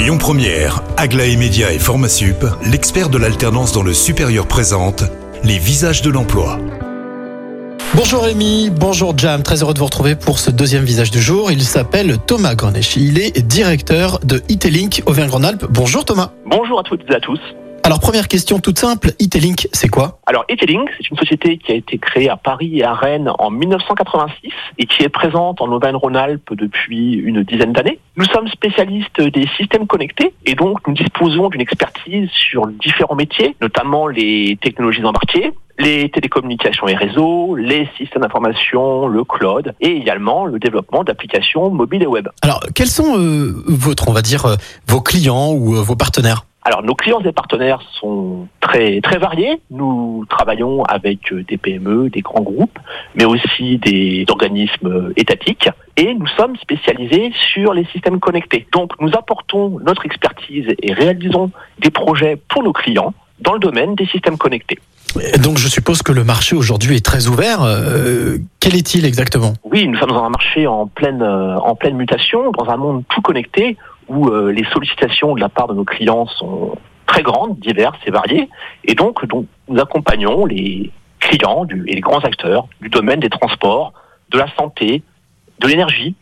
Lyon Première, Aglaé Média et Formasup, l'expert de l'alternance dans le supérieur présente les visages de l'emploi. Bonjour Rémi, bonjour Jam, très heureux de vous retrouver pour ce deuxième visage du jour. Il s'appelle Thomas Gorneschi, il est directeur de IT Link Auvergne-Rhône-Alpes. Bonjour Thomas. Bonjour à toutes et à tous. Alors première question toute simple, IT Link c'est quoi ? Alors IT Link c'est une société qui a été créée à Paris et à Rennes en 1986 et qui est présente en Auvergne-Rhône-Alpes depuis une dizaine d'années. Nous sommes spécialistes des systèmes connectés et donc nous disposons d'une expertise sur différents métiers, notamment les technologies embarquées, les télécommunications et réseaux, les systèmes d'information, le cloud et également le développement d'applications mobiles et web. Alors quels sont vos clients ou vos partenaires ? Alors, nos clients et partenaires sont très, très variés. Nous travaillons avec des PME, des grands groupes, mais aussi des organismes étatiques. Et nous sommes spécialisés sur les systèmes connectés. Donc, nous apportons notre expertise et réalisons des projets pour nos clients dans le domaine des systèmes connectés. Donc je suppose que le marché aujourd'hui est très ouvert. Quel est-il exactement ? Oui, nous sommes dans un marché en pleine mutation, dans un monde tout connecté où les sollicitations de la part de nos clients sont très grandes, diverses et variées. Et donc nous accompagnons les clients et les grands acteurs du domaine des transports, de la santé, de l'énergie,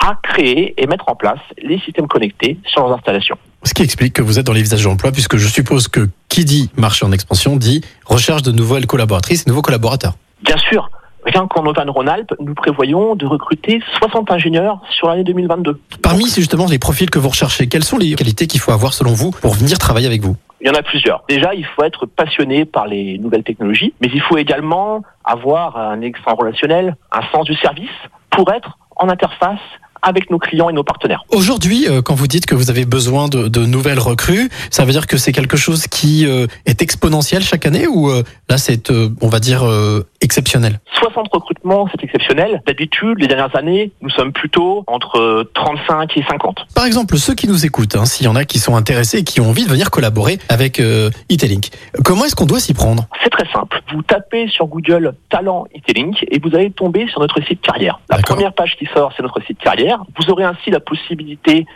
à créer et mettre en place les systèmes connectés sur leurs installations. Ce qui explique que vous êtes dans les visages de l'emploi, puisque je suppose que qui dit marché en expansion dit recherche de nouvelles collaboratrices, nouveaux collaborateurs. Bien sûr, rien qu'en Auvergne-Rhône-Alpes, nous prévoyons de recruter 60 ingénieurs sur l'année 2022. Parmi justement les profils que vous recherchez, quelles sont les qualités qu'il faut avoir selon vous pour venir travailler avec vous ? Il y en a plusieurs. Déjà, il faut être passionné par les nouvelles technologies, mais il faut également avoir un excellent relationnel, un sens du service pour être en interface avec nos clients et nos partenaires. Aujourd'hui, quand vous dites que vous avez besoin de nouvelles recrues, ça veut dire que c'est quelque chose qui est exponentiel chaque année ou là c'est, on va dire, exceptionnel ? 60 recrutements, c'est exceptionnel. D'habitude, les dernières années, nous sommes plutôt entre 35 et 50. Par exemple, ceux qui nous écoutent, s'il y en a qui sont intéressés et qui ont envie de venir collaborer avec IT Link, comment est-ce qu'on doit s'y prendre ? C'est très simple. Vous tapez sur Google « Talent IT Link » et vous allez tomber sur notre site carrière. La première page qui sort, c'est notre site carrière. Vous aurez ainsi la possibilité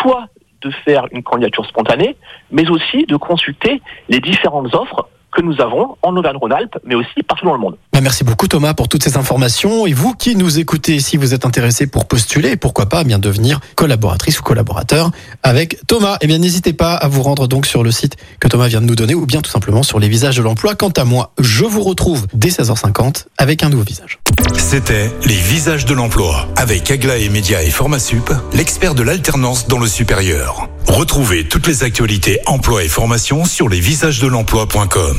soit de faire une candidature spontanée, mais aussi de consulter les différentes offres que nous avons en Auvergne-Rhône-Alpes, mais aussi partout dans le monde. Merci beaucoup Thomas pour toutes ces informations. Et vous qui nous écoutez, si vous êtes intéressé pour postuler, pourquoi pas bien devenir collaboratrice ou collaborateur avec Thomas. Eh bien, n'hésitez pas à vous rendre donc sur le site que Thomas vient de nous donner ou bien tout simplement sur les visages de l'emploi. Quant à moi, je vous retrouve dès 16h50 avec un nouveau visage. C'était les visages de l'emploi avec Aglaé Média et Formasup, l'expert de l'alternance dans le supérieur. Retrouvez toutes les actualités emploi et formation sur lesvisagesdelemploi.com.